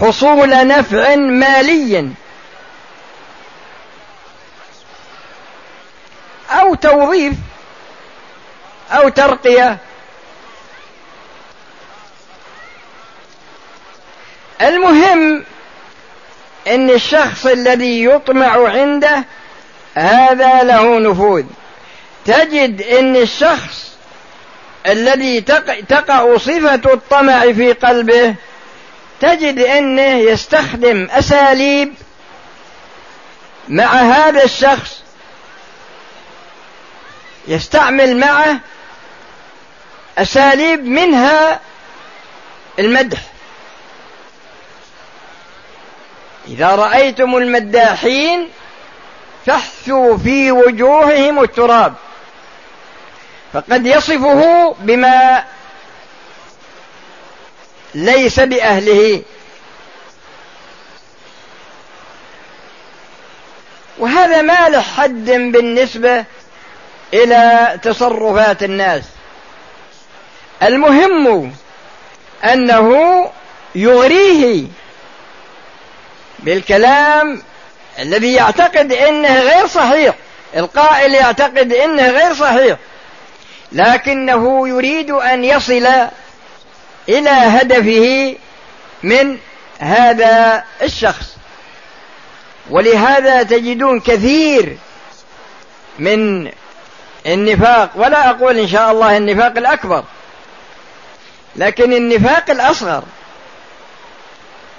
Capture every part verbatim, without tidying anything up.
حصول نفع مالي أو توظيف أو ترقية. المهم أن الشخص الذي يطمع عنده هذا له نفوذ. تجد أن الشخص الذي تقع صفة الطمع في قلبه تجد أنه يستخدم أساليب مع هذا الشخص، يستعمل معه أساليب منها المدح. إذا رأيتم المداحين فاحثوا في وجوههم التراب، فقد يصفه بما ليس بأهله، وهذا ما له حد بالنسبة إلى تصرفات الناس. المهم أنه يغريه بالكلام الذي يعتقد أنه غير صحيح، القائل يعتقد أنه غير صحيح، لكنه يريد أن يصل إلى هدفه من هذا الشخص. ولهذا تجدون كثير من النفاق، ولا أقول إن شاء الله النفاق الأكبر، لكن النفاق الأصغر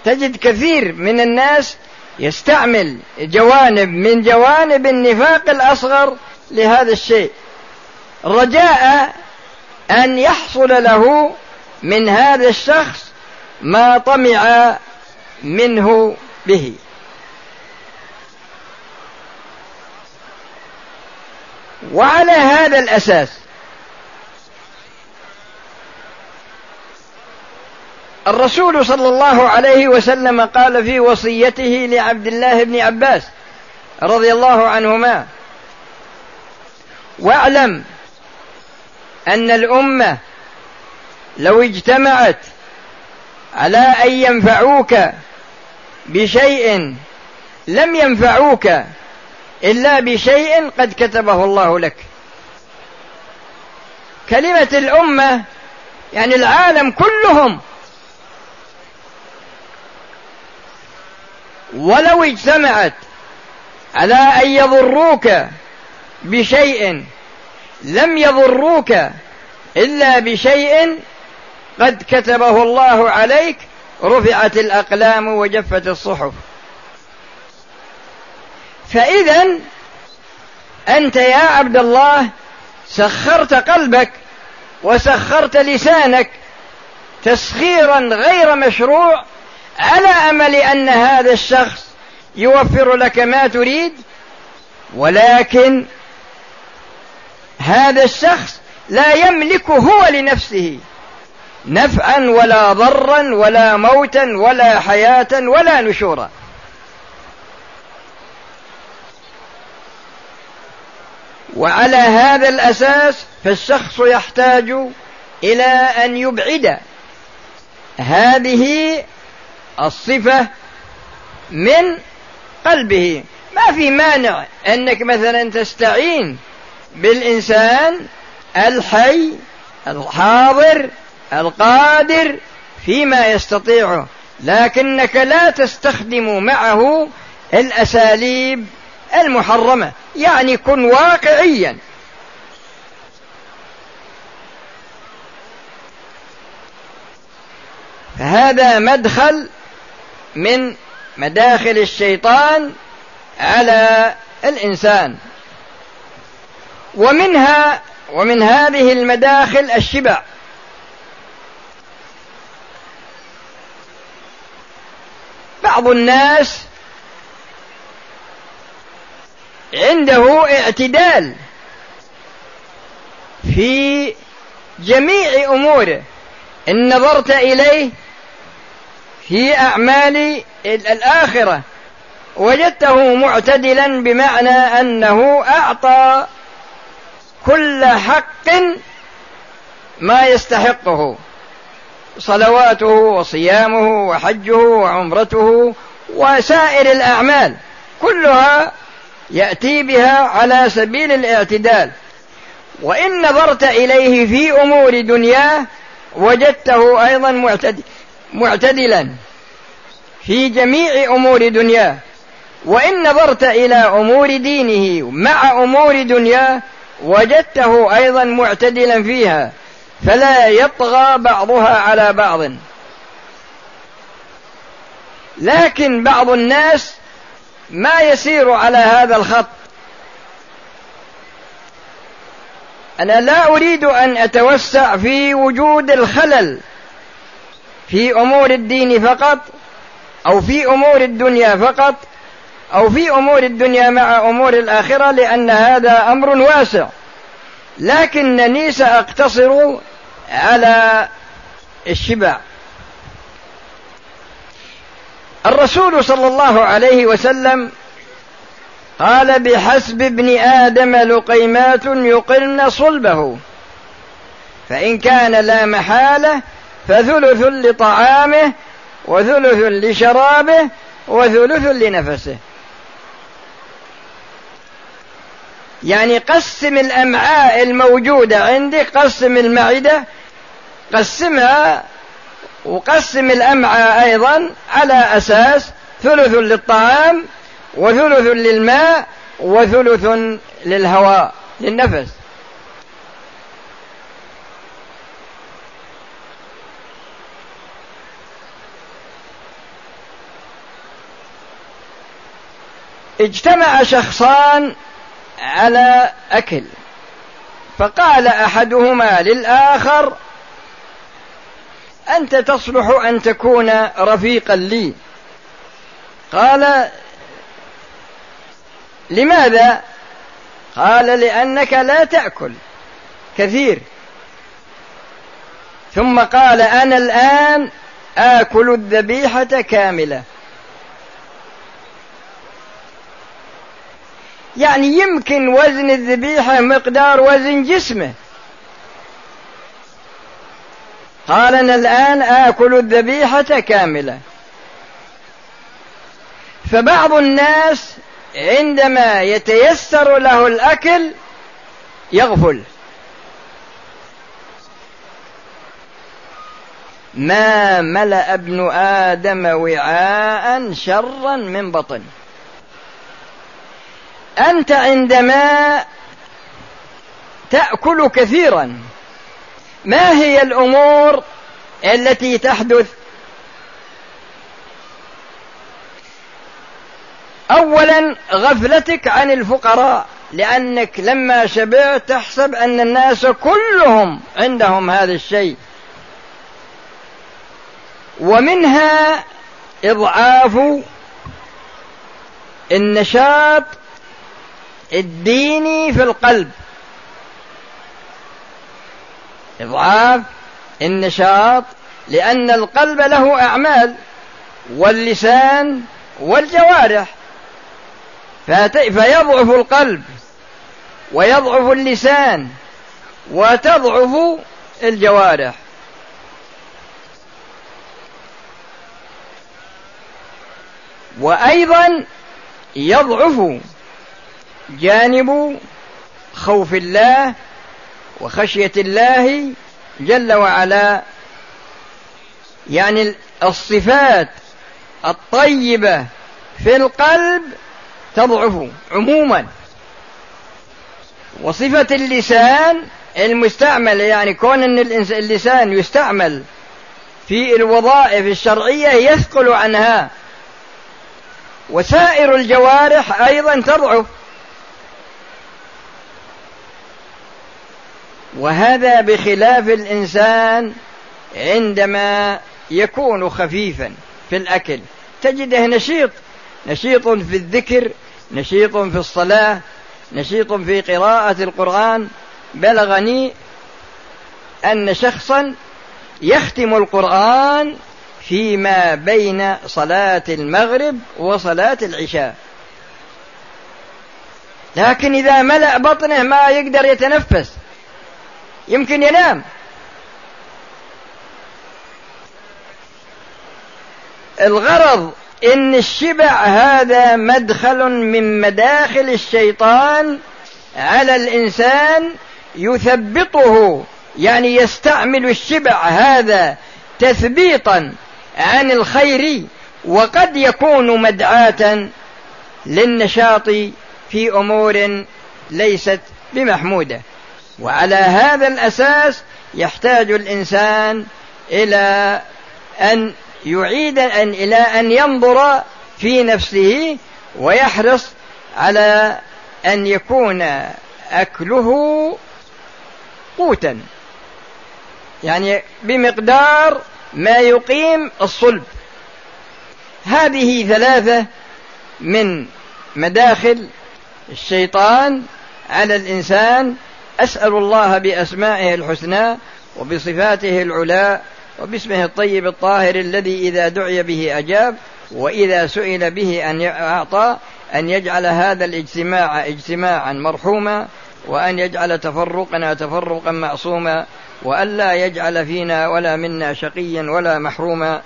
تجد كثير من الناس يستعمل جوانب من جوانب النفاق الأصغر لهذا الشيء، رجاء أن يحصل له من هذا الشخص ما طمع منه به. وعلى هذا الأساس الرسول صلى الله عليه وسلم قال في وصيته لعبد الله بن عباس رضي الله عنهما: واعلم أن الأمة لو اجتمعت على أن ينفعوك بشيء لم ينفعوك إلا بشيء قد كتبه الله لك. كلمة الأمة يعني العالم كلهم، ولو اجتمعت على أن يضروك بشيء لم يضروك إلا بشيء قد كتبه الله عليك، رفعت الأقلام وجفت الصحف. فإذا أنت يا عبد الله سخرت قلبك وسخرت لسانك تسخيرا غير مشروع على أمل أن هذا الشخص يوفر لك ما تريد، ولكن هذا الشخص لا يملك هو لنفسه نفعا ولا ضرا ولا موتا ولا حياة ولا نشورا. وعلى هذا الأساس فالشخص يحتاج إلى أن يبعد هذه الصفة من قلبه. ما في مانع أنك مثلا تستعين بالإنسان الحي الحاضر القادر فيما يستطيعه، لكنك لا تستخدم معه الأساليب المحرمة، يعني كن واقعيا. فهذا مدخل من مداخل الشيطان على الإنسان. ومنها ومن هذه المداخل الشبع. بعض الناس عنده اعتدال في جميع أموره، إن نظرت إليه في أعمال الآخرة وجدته معتدلا، بمعنى أنه أعطى كل حق ما يستحقه صلواته وصيامه وحجه وعمرته وسائر الأعمال كلها يأتي بها على سبيل الاعتدال. وإن نظرت إليه في أمور دنياه وجدته أيضا معتدلا في جميع أمور دنياه، وإن نظرت إلى أمور دينه مع أمور دنياه وجدته أيضا معتدلا فيها، فلا يطغى بعضها على بعض. لكن بعض الناس ما يسير على هذا الخط. أنا لا أريد أن أتوسع في وجود الخلل في أمور الدين فقط، أو في أمور الدنيا فقط، أو في أمور الدنيا مع أمور الآخرة، لأن هذا أمر واسع، لكنني سأقتصر على الشبع. الرسول صلى الله عليه وسلم قال: بحسب ابن آدم لقيمات يقلن صلبه، فإن كان لا محالة فثلث لطعامه وثلث لشرابه وثلث لنفسه. يعني قسم الأمعاء الموجودة عندك، قسم المعدة قسمها، وقسم الأمعاء أيضا على أساس ثلث للطعام وثلث للماء وثلث للهواء للنفس. اجتمع شخصان على أكل، فقال أحدهما للآخر: أنت تصلح أن تكون رفيقا لي. قال: لماذا؟ قال: لأنك لا تأكل كثير. ثم قال: أنا الآن آكل الذبيحة كاملة. يعني يمكن وزن الذبيحة مقدار وزن جسمه. قال: أنا الآن آكل الذبيحة كاملة. فبعض الناس عندما يتيسر له الأكل يغفل، ما ملأ ابن آدم وعاء شرا من بطن. أنت عندما تأكل كثيرا، ما هي الأمور التي تحدث؟ أولا غفلتك عن الفقراء، لأنك لما شبعت تحسب أن الناس كلهم عندهم هذا الشيء. ومنها إضعاف النشاط الديني في القلب، إضعاف النشاط، لأن القلب له أعمال واللسان والجوارح، فيضعف القلب ويضعف اللسان وتضعف الجوارح. وأيضا يضعف جانب خوف الله وخشية الله جل وعلا، يعني الصفات الطيبة في القلب تضعف عموما. وصفة اللسان المستعمل، يعني كون أن اللسان يستعمل في الوظائف الشرعية يثقل عنها. وسائر الجوارح أيضا تضعف. وهذا بخلاف الإنسان عندما يكون خفيفا في الأكل، تجده نشيط، نشيط في الذكر، نشيط في الصلاة، نشيط في قراءة القرآن. بلغني أن شخصا يختم القرآن فيما بين صلاة المغرب وصلاة العشاء، لكن إذا ملأ بطنه ما يقدر يتنفس، يمكن ينام. الغرض إن الشبع هذا مدخل من مداخل الشيطان على الإنسان يثبطه، يعني يستعمل الشبع هذا تثبيطا عن الخير، وقد يكون مدعاة للنشاط في أمور ليست بمحمودة. وعلى هذا الأساس يحتاج الإنسان إلى أن يعيد أن إلى أن ينظر في نفسه ويحرص على أن يكون أكله قوتا، يعني بمقدار ما يقيم الصلب. هذه ثلاثة من مداخل الشيطان على الإنسان. أسأل الله بأسمائه الحسنى وبصفاته العلى وباسمه الطيب الطاهر الذي إذا دعي به أجاب وإذا سئل به أن أعطى، أن يجعل هذا الاجتماع اجتماعا مرحوما، وأن يجعل تفرقنا تفرقا معصوما، وألا يجعل فينا ولا منا شقيا ولا محروما،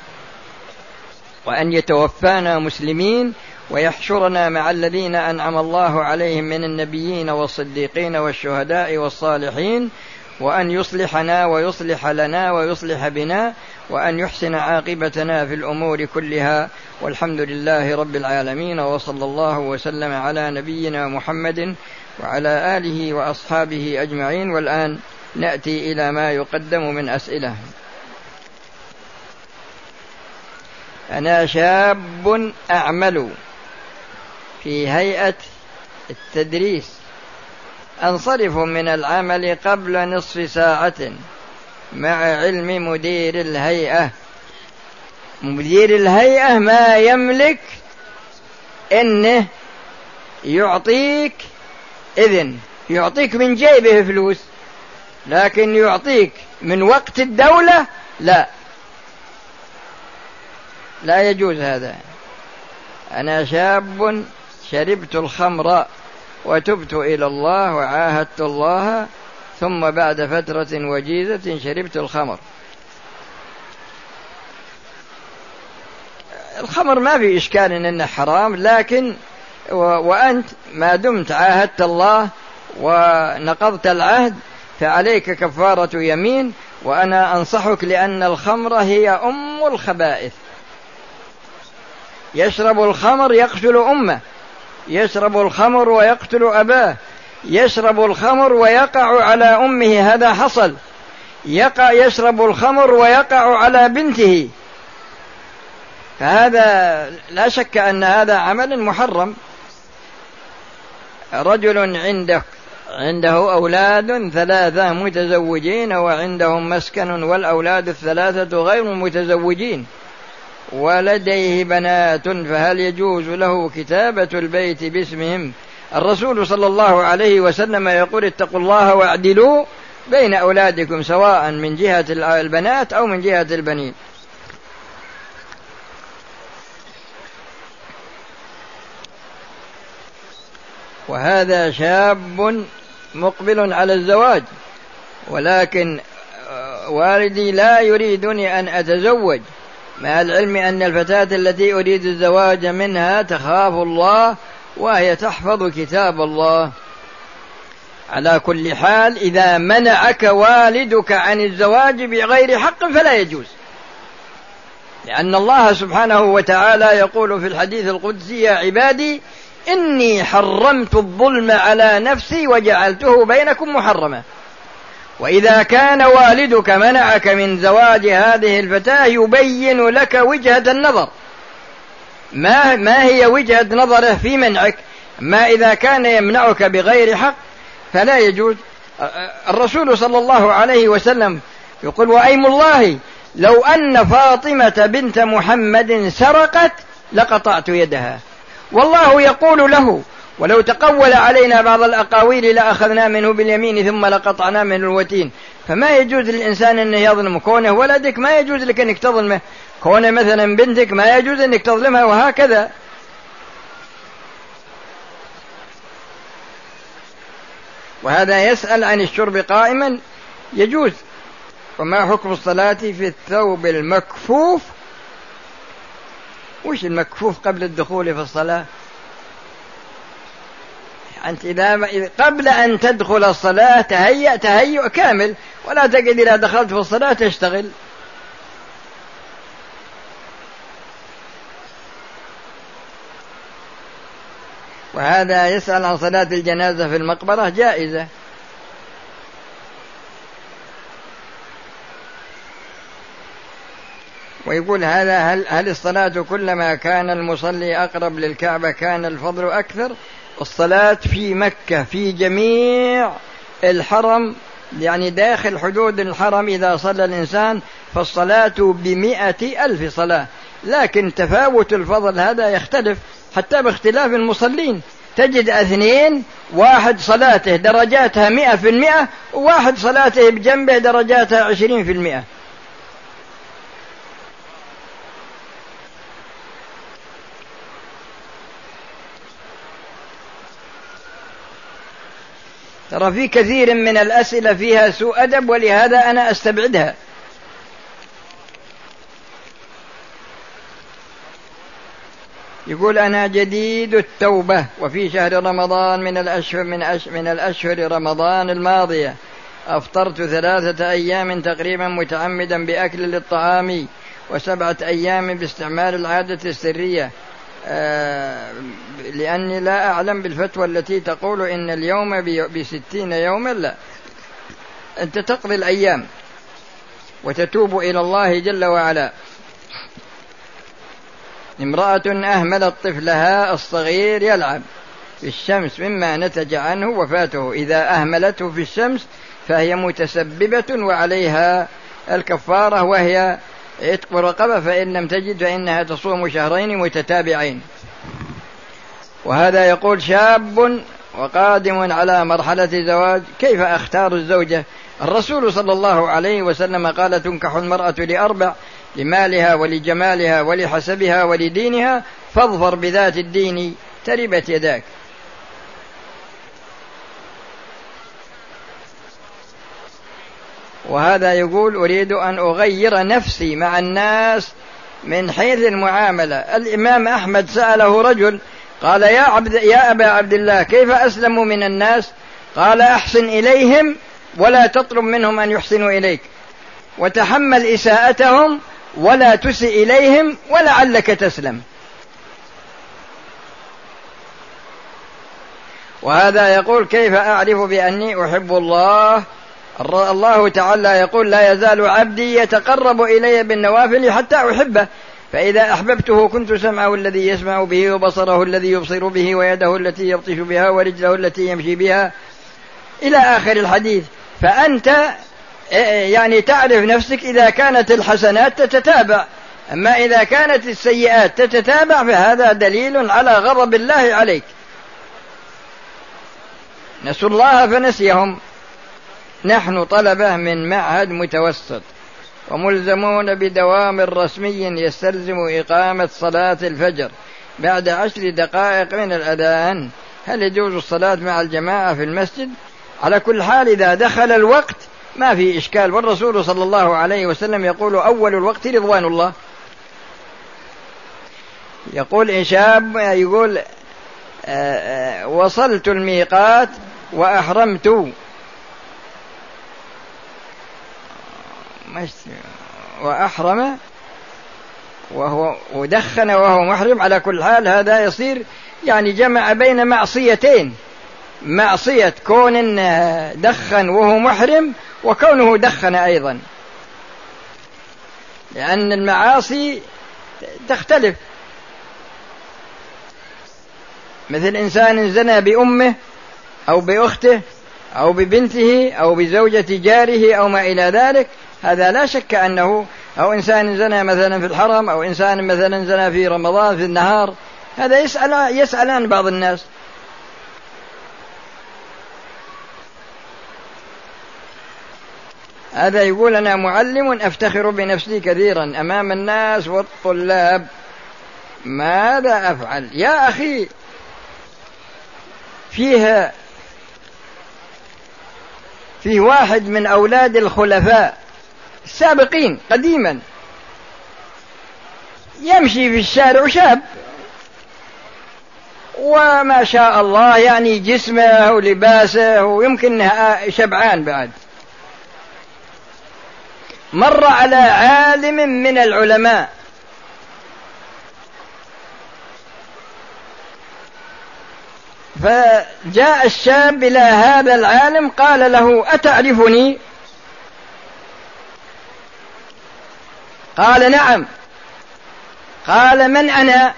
وأن يتوفانا مسلمين ويحشرنا مع الذين أنعم الله عليهم من النبيين والصديقين والشهداء والصالحين، وأن يصلحنا ويصلح لنا ويصلح بنا، وأن يحسن عاقبتنا في الأمور كلها. والحمد لله رب العالمين، وصلى الله وسلم على نبينا محمد وعلى آله وأصحابه أجمعين. والآن نأتي إلى ما يقدم من أسئلة. أنا شاب أعمل في هيئة التدريس، أنصرف من العمل قبل نصف ساعة مع علم مدير الهيئة. مدير الهيئة ما يملك إنه يعطيك إذن، يعطيك من جيبه فلوس، لكن يعطيك من وقت الدولة لا، لا يجوز هذا. أنا شاب شربت الخمر وتبت إلى الله وعاهدت الله، ثم بعد فترة وجيزة شربت الخمر. الخمر ما في إشكال إنه حرام، لكن وأنت ما دمت عاهدت الله ونقضت العهد فعليك كفارة يمين. وأنا أنصحك، لأن الخمر هي أم الخبائث، يشرب الخمر يقتل أمه، يشرب الخمر ويقتل أباه، يشرب الخمر ويقع على أمه، هذا حصل، يقع يشرب الخمر ويقع على بنته، فهذا لا شك أن هذا عمل محرم. رجل عنده عنده أولاد ثلاثة متزوجين وعندهم مسكن والأولاد الثلاثة غير متزوجين ولديه بنات، فهل يجوز له كتابة البيت باسمهم؟ الرسول صلى الله عليه وسلم يقول: اتقوا الله واعدلوا بين أولادكم، سواء من جهة البنات أو من جهة البنين. وهذا شاب مقبل على الزواج، ولكن والدي لا يريدني أن أتزوج، مع العلم أن الفتاة التي أريد الزواج منها تخاف الله وهي تحفظ كتاب الله. على كل حال، إذا منعك والدك عن الزواج بغير حق فلا يجوز، لأن الله سبحانه وتعالى يقول في الحديث القدسي: يا عبادي إني حرمت الظلم على نفسي وجعلته بينكم محرما. وإذا كان والدك منعك من زواج هذه الفتاة يبين لك وجهة النظر، ما, ما هي وجهة نظره في منعك. ما إذا كان يمنعك بغير حق فلا يجوز. الرسول صلى الله عليه وسلم يقول: وأيم الله لو أن فاطمة بنت محمد سرقت لقطعت يدها. والله يقول له: ولو تقول علينا بعض الأقاويل لأخذنا منه باليمين ثم لقطعنا منه الوتين. فما يجوز للإنسان أنه يظلم كونه ولدك، ما يجوز لك أنك تظلمه، كونه مثلا بنتك ما يجوز أنك تظلمها، وهكذا. وهذا يسأل عن الشرب قائما، يجوز. وما حكم الصلاة في الثوب المكفوف؟ وش المكفوف قبل الدخول في الصلاة؟ أنت إذا قبل أن تدخل الصلاة تهيأ تهيؤ كامل، ولا تقعد إذا دخلت في الصلاة تشتغل. وهذا يسأل عن صلاة الجنازة في المقبرة جائزة. ويقول هذا هل, هل الصلاة كلما كان المصلي أقرب للكعبة كان الفضل أكثر؟ الصلاة في مكة في جميع الحرم، يعني داخل حدود الحرم إذا صلى الإنسان فالصلاة بمئة ألف صلاة، لكن تفاوت الفضل هذا يختلف حتى باختلاف المصلين. تجد اثنين واحد صلاته درجاتها مئة في المئة، وواحد صلاته بجنبه درجاتها عشرين في المئة. ترى في كثير من الأسئلة فيها سوء أدب، ولهذا أنا أستبعدها. يقول أنا جديد التوبة، وفي شهر رمضان من الأشهر من, أش من الأشهر رمضان الماضية أفطرت ثلاثة أيام تقريبا متعمدا بأكل للطعام، وسبعة أيام باستعمال العادة السرية، آه لأني لا أعلم بالفتوى التي تقول إن اليوم بستين يوما. لا، أنت تقضي الأيام وتتوب إلى الله جل وعلا. امرأة أهملت طفلها الصغير يلعب في الشمس مما نتج عنه وفاته، إذا أهملته في الشمس فهي متسببة وعليها الكفارة، وهي عتق رقبة، فإن لم تجد فإنها تصوم شهرين متتابعين. وهذا يقول شاب وقادم على مرحلة الزواج، كيف أختار الزوجة؟ الرسول صلى الله عليه وسلم قال تنكح المرأة لأربع: لمالها ولجمالها ولحسبها ولدينها، فاظفر بذات الدين تربت يداك. وهذا يقول أريد أن أغير نفسي مع الناس من حيث المعاملة. الإمام أحمد سأله رجل قال يا, عبد يا أبا عبد الله كيف أسلم من الناس؟ قال أحسن إليهم ولا تطلب منهم أن يحسنوا إليك، وتحمل إساءتهم ولا تسئ إليهم، ولعلك تسلم. وهذا يقول كيف أعرف بأني أحب الله؟ الله تعالى يقول لا يزال عبدي يتقرب إلي بالنوافل حتى أحبه، فإذا أحببته كنت سمعه الذي يسمع به، وبصره الذي يبصر به، ويده التي يبطش بها، ورجله التي يمشي بها، إلى آخر الحديث. فأنت يعني تعرف نفسك إذا كانت الحسنات تتتابع، أما إذا كانت السيئات تتتابع فهذا دليل على غضب الله عليك. نسوا الله فنسيهم. نحن طلبة من معهد متوسط وملزمون بدوام رسمي يستلزم إقامة صلاة الفجر بعد عشر دقائق من الأذان، هل يجوز الصلاة مع الجماعة في المسجد؟ على كل حال إذا دخل الوقت ما في إشكال، والرسول صلى الله عليه وسلم يقول أول الوقت رضوان الله. يقول إن شاب يقول وصلت الميقات وأحرمت وأحرم وهو ودخن وهو محرم. على كل حال هذا يصير يعني جمع بين معصيتين، معصية كون دخن وهو محرم، وكونه دخن أيضا، لأن المعاصي تختلف. مثل إنسان زنى بأمه أو بأخته أو ببنته أو بزوجة جاره أو ما إلى ذلك، هذا لا شك أنه، أو إنسان زنى مثلا في الحرم، أو إنسان مثلا زنى في رمضان في النهار، هذا يسأل يسألان بعض الناس. هذا يقول أنا معلم أفتخر بنفسي كثيرا أمام الناس والطلاب، ماذا أفعل؟ يا أخي فيها في واحد من أولاد الخلفاء السابقين قديما يمشي في الشارع شاب، وما شاء الله يعني جسمه ولباسه، ويمكن شبعان بعد. مر على عالم من العلماء فجاء الشاب إلى هذا العالم قال له: أتعرفني؟ قال: نعم. قال: من أنا؟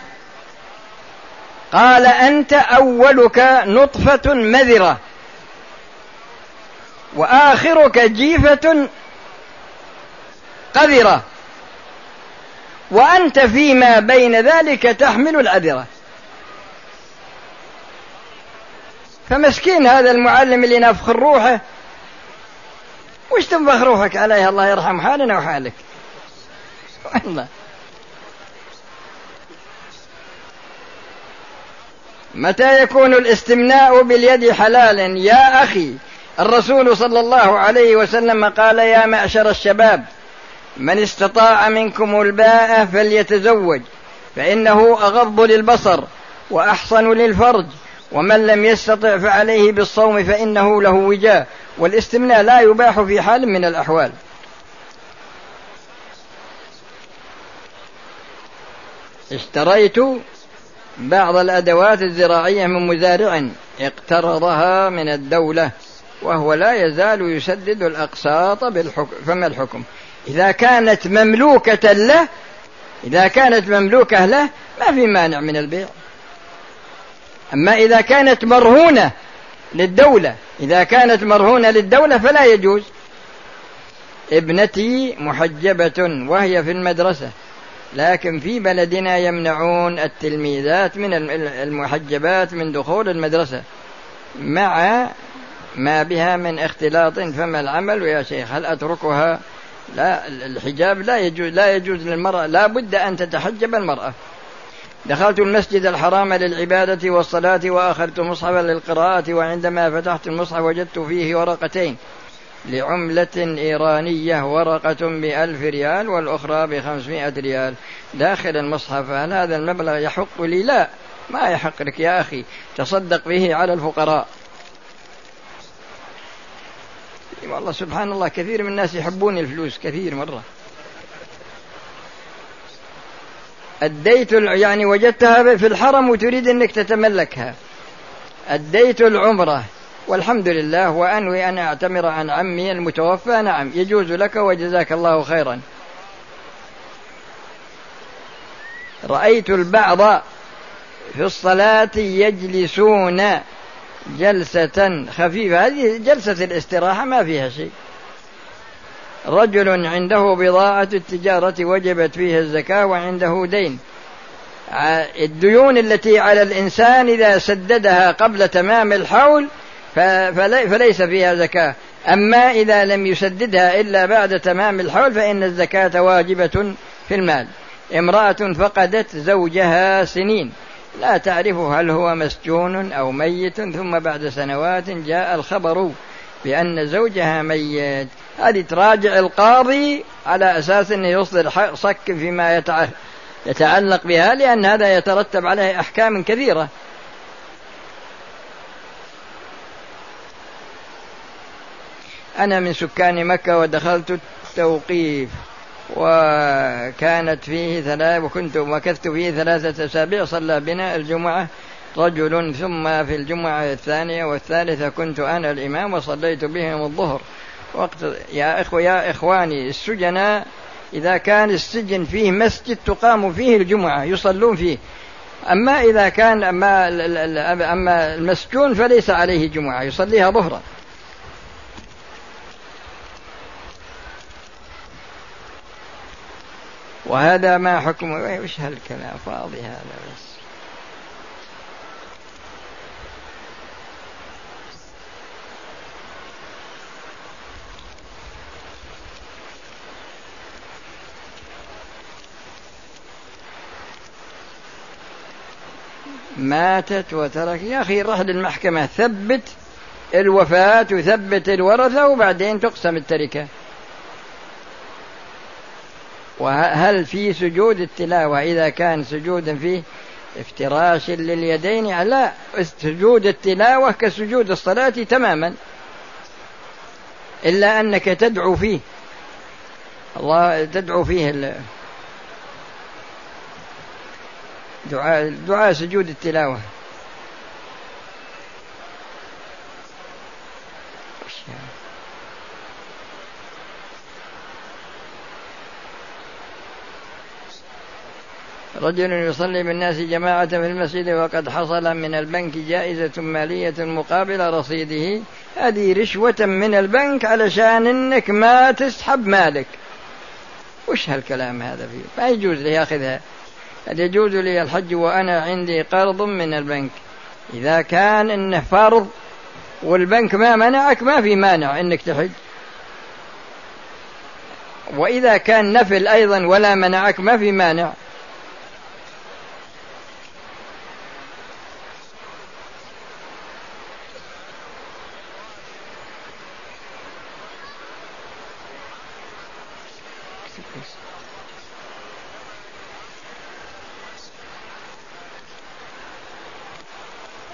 قال: أنت أولك نطفة مذرة، وآخرك جيفة قذرة، وأنت فيما بين ذلك تحمل العذرة. فمسكين هذا المعلم اللي نفخ روحه، وش تنفخ روحك عليها؟ الله يرحم حالنا وحالك والله. متى يكون الاستمناء باليد حلالا يا أخي؟ الرسول صلى الله عليه وسلم قال: يا معشر الشباب، من استطاع منكم الباء فليتزوج، فإنه أغض للبصر وأحصن للفرج، ومن لم يستطع فعليه بالصوم فإنه له وجاء. والاستمناء لا يباح في حال من الأحوال. اشتريت بعض الأدوات الزراعية من مزارع اقترضها من الدولة، وهو لا يزال يسدد الأقساط بالحكم، فما الحكم؟ إذا كانت مملوكة له، إذا كانت مملوكة له ما في مانع من البيع. أما إذا كانت مرهونة للدولة، إذا كانت مرهونة للدولة فلا يجوز. ابنتي محجبة وهي في المدرسة، لكن في بلدنا يمنعون التلميذات من المحجبات من دخول المدرسة مع ما بها من اختلاط، فما العمل يا شيخ؟ هل أتركها؟ لا، الحجاب لا يجوز، لا يجوز للمرأة، لا بد أن تتحجب المرأة. دخلت المسجد الحرام للعبادة والصلاة، وأخذت مصحفا للقراءة، وعندما فتحت المصحف وجدت فيه ورقتين لعملة إيرانية، ورقة بألف ريال والأخرى بخمسمائة ريال داخل المصحف. هل هذا المبلغ يحق لي؟ لا، ما يحق لك يا أخي، تصدق به على الفقراء. والله سبحان الله، كثير من الناس يحبون الفلوس كثير مرة. أديت يعني وجدتها في الحرم وتريد أنك تتملكها. أديت العمرة والحمد لله، وأنوي أن أعتمر عن عمي المتوفى. نعم، يجوز لك وجزاك الله خيرا. رأيت البعض في الصلاة يجلسون جلسة خفيفة، هذه جلسة الاستراحة ما فيها شيء. رجل عنده بضاعة التجارة وجبت فيها الزكاة وعنده دين، الديون التي على الإنسان إذا سددها قبل تمام الحول فليس فيها زكاة، أما إذا لم يسددها إلا بعد تمام الحول فإن الزكاة واجبة في المال. امرأة فقدت زوجها سنين، لا تعرف هل هو مسجون أو ميت، ثم بعد سنوات جاء الخبر بأن زوجها ميت. هذه تراجع القاضي على أساس أنه يصدر صك فيما يتعلق بها، لأن هذا يترتب عليه أحكام كثيرة. أنا من سكان مكة ودخلت التوقيف، وكانت فيه ثلاث وكنت ومكثت فيه ثلاثة أسابيع. صلى بنا الجمعة رجل، ثم في الجمعة الثانية والثالثة كنت أنا الإمام وصليت بهم الظهر. وقت يا إخوة يا إخواني السجناء، إذا كان السجن فيه مسجد تقام فيه الجمعة يصلون فيه، أما إذا كان أما أما المسجون فليس عليه جمعة يصليها ظهرا. وهذا ما حكمه؟ وش هالكلام فاضي هذا بس. ماتت وترك يا أخي، راح للمحكمة، ثبت الوفاة وثبت الورثة وبعدين تقسم التركة. وهل في سجود التلاوة إذا كان سجودا فيه افتراش لليدين؟ لا، سجود التلاوة كسجود الصلاة تماما، إلا أنك تدعو فيه الله تدعو فيه دعاء دعاء سجود التلاوة. رجل يصلي بالناس جماعة في المسجد وقد حصل من البنك جائزة مالية مقابل رصيده، هذه رشوة من البنك علشان انك ما تسحب مالك. وش هالكلام هذا فيه؟ ما يجوز لي اخذها، قد يجوز لي الحج وانا عندي قرض من البنك. اذا كان انه فرض والبنك ما منعك ما في مانع انك تحج، واذا كان نفل ايضا ولا منعك ما في مانع.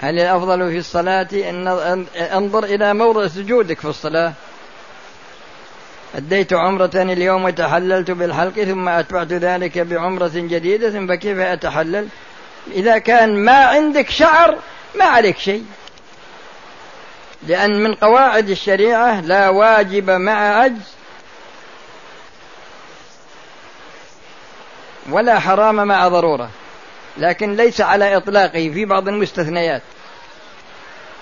هل الأفضل في الصلاة أن أنظر إلى موضع سجودك في الصلاة؟ أديت عمرة اليوم وتحللت بالحلق ثم أتبعت ذلك بعمرة جديدة فكيف أتحلل؟ إذا كان ما عندك شعر ما عليك شيء، لأن من قواعد الشريعة لا واجب مع عجز ولا حرام مع ضرورة، لكن ليس على إطلاقه في بعض المستثنيات.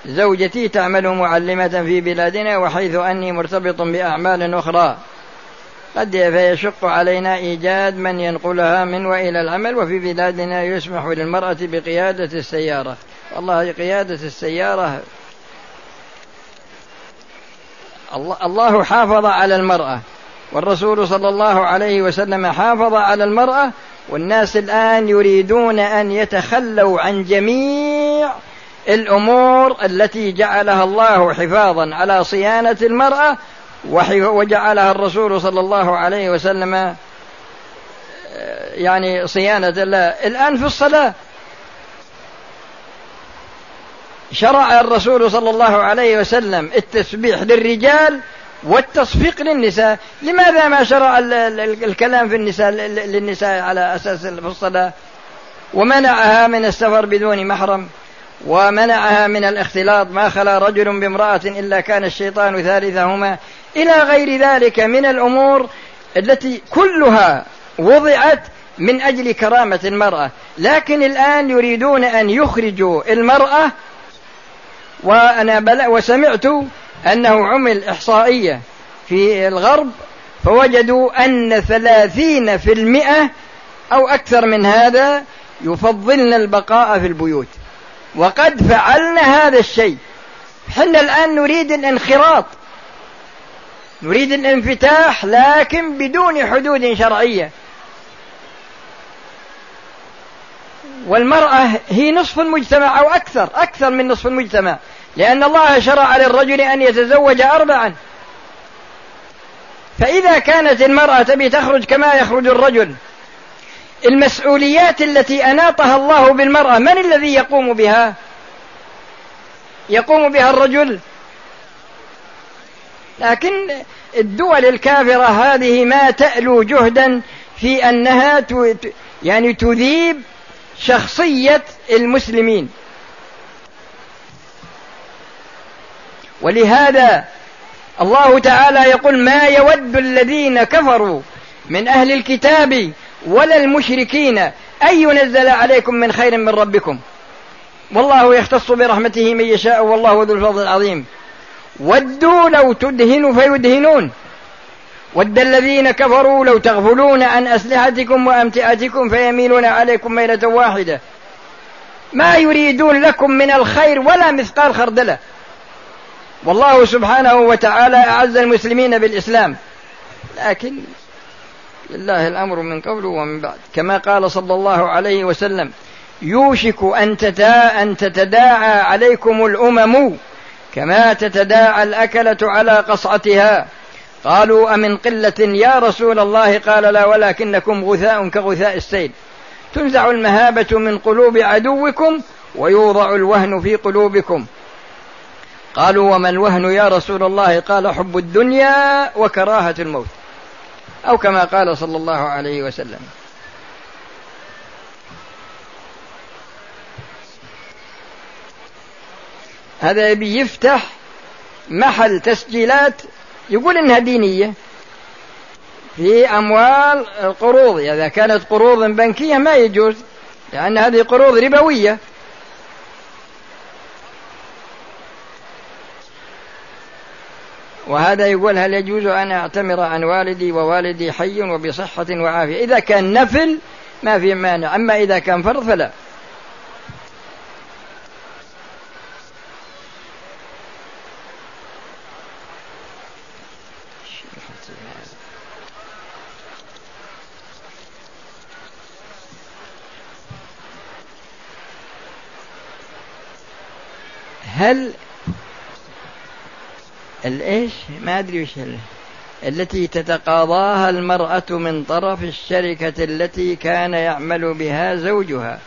زوجتي تعمل معلمة في بلادنا وحيث أني مرتبط بأعمال أخرى قد يشق علينا إيجاد من ينقلها من وإلى العمل، وفي بلادنا يسمح للمرأة بقيادة السيارة. والله قيادة السيارة، الله حافظ على المرأة والرسول صلى الله عليه وسلم حافظ على المرأة، والناس الآن يريدون أن يتخلوا عن جميع الأمور التي جعلها الله حفاظا على صيانة المرأة وجعلها الرسول صلى الله عليه وسلم يعني صيانة الله. الآن في الصلاة شرع الرسول صلى الله عليه وسلم التسبيح للرجال والتصفيق للنساء، لماذا ما شرع الكلام في النساء للنساء على أساس الصلاة؟ ومنعها من السفر بدون محرم، ومنعها من الاختلاط، ما خلا رجل بامرأة إلا كان الشيطان ثالثهما، إلى غير ذلك من الأمور التي كلها وضعت من أجل كرامة المرأة. لكن الآن يريدون أن يخرجوا المرأة. وأنا بل... وسمعت أنه عمل إحصائية في الغرب فوجدوا أن ثلاثين في المئة أو أكثر من هذا يفضلن البقاء في البيوت، وقد فعلنا هذا الشيء. حنا الآن نريد الانخراط، نريد الانفتاح، لكن بدون حدود شرعية. والمرأة هي نصف المجتمع أو أكثر أكثر من نصف المجتمع، لأن الله شرع للرجل أن يتزوج أربعا، فإذا كانت المرأة تبي تخرج كما يخرج الرجل، المسؤوليات التي أناطها الله بالمرأة من الذي يقوم بها؟ يقوم بها الرجل. لكن الدول الكافرة هذه ما تألو جهدا في أنها يعني تذيب شخصية المسلمين، ولهذا الله تعالى يقول ما يود الذين كفروا من أهل الكتاب ولا المشركين أن ينزل عليكم من خير من ربكم والله يختص برحمته من يشاء والله ذو الفضل العظيم. ودوا لو تدهنوا فيدهنون، ود الذين كفروا لو تغفلون عن أسلحتكم وأمتعتكم فيميلون عليكم ميلة واحدة ما يريدون لكم من الخير ولا مثقال خردلة. والله سبحانه وتعالى أعز المسلمين بالإسلام، لكن لله الأمر من قبل ومن بعد. كما قال صلى الله عليه وسلم يوشك أن تتداعى عليكم الأمم كما تتداعى الأكلة على قصعتها، قالوا أمن قلة يا رسول الله؟ قال لا، ولكنكم غثاء كغثاء السيل، تنزع المهابة من قلوب عدوكم ويوضع الوهن في قلوبكم. قالوا وما الوهن يا رسول الله؟ قال حب الدنيا وكراهة الموت، أو كما قال صلى الله عليه وسلم. هذا يبي يفتح محل تسجيلات يقول إنها دينية في أموال القروض، إذا كانت قروض بنكية ما يجوز، لأن هذه قروض ربوية. وهذا يقول هل يجوز أن أعتمر عن والدي ووالدي حي وبصحة وعافية؟ إذا كان نفل ما في مانع، أما إذا كان فرض فلا. هل الإيش ما أدري وش التي تتقاضاها المرأة من طرف الشركة التي كان يعمل بها زوجها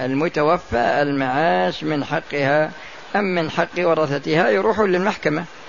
المتوفى المعاش من حقها أم من حق ورثتها؟ يروحون للمحكمة.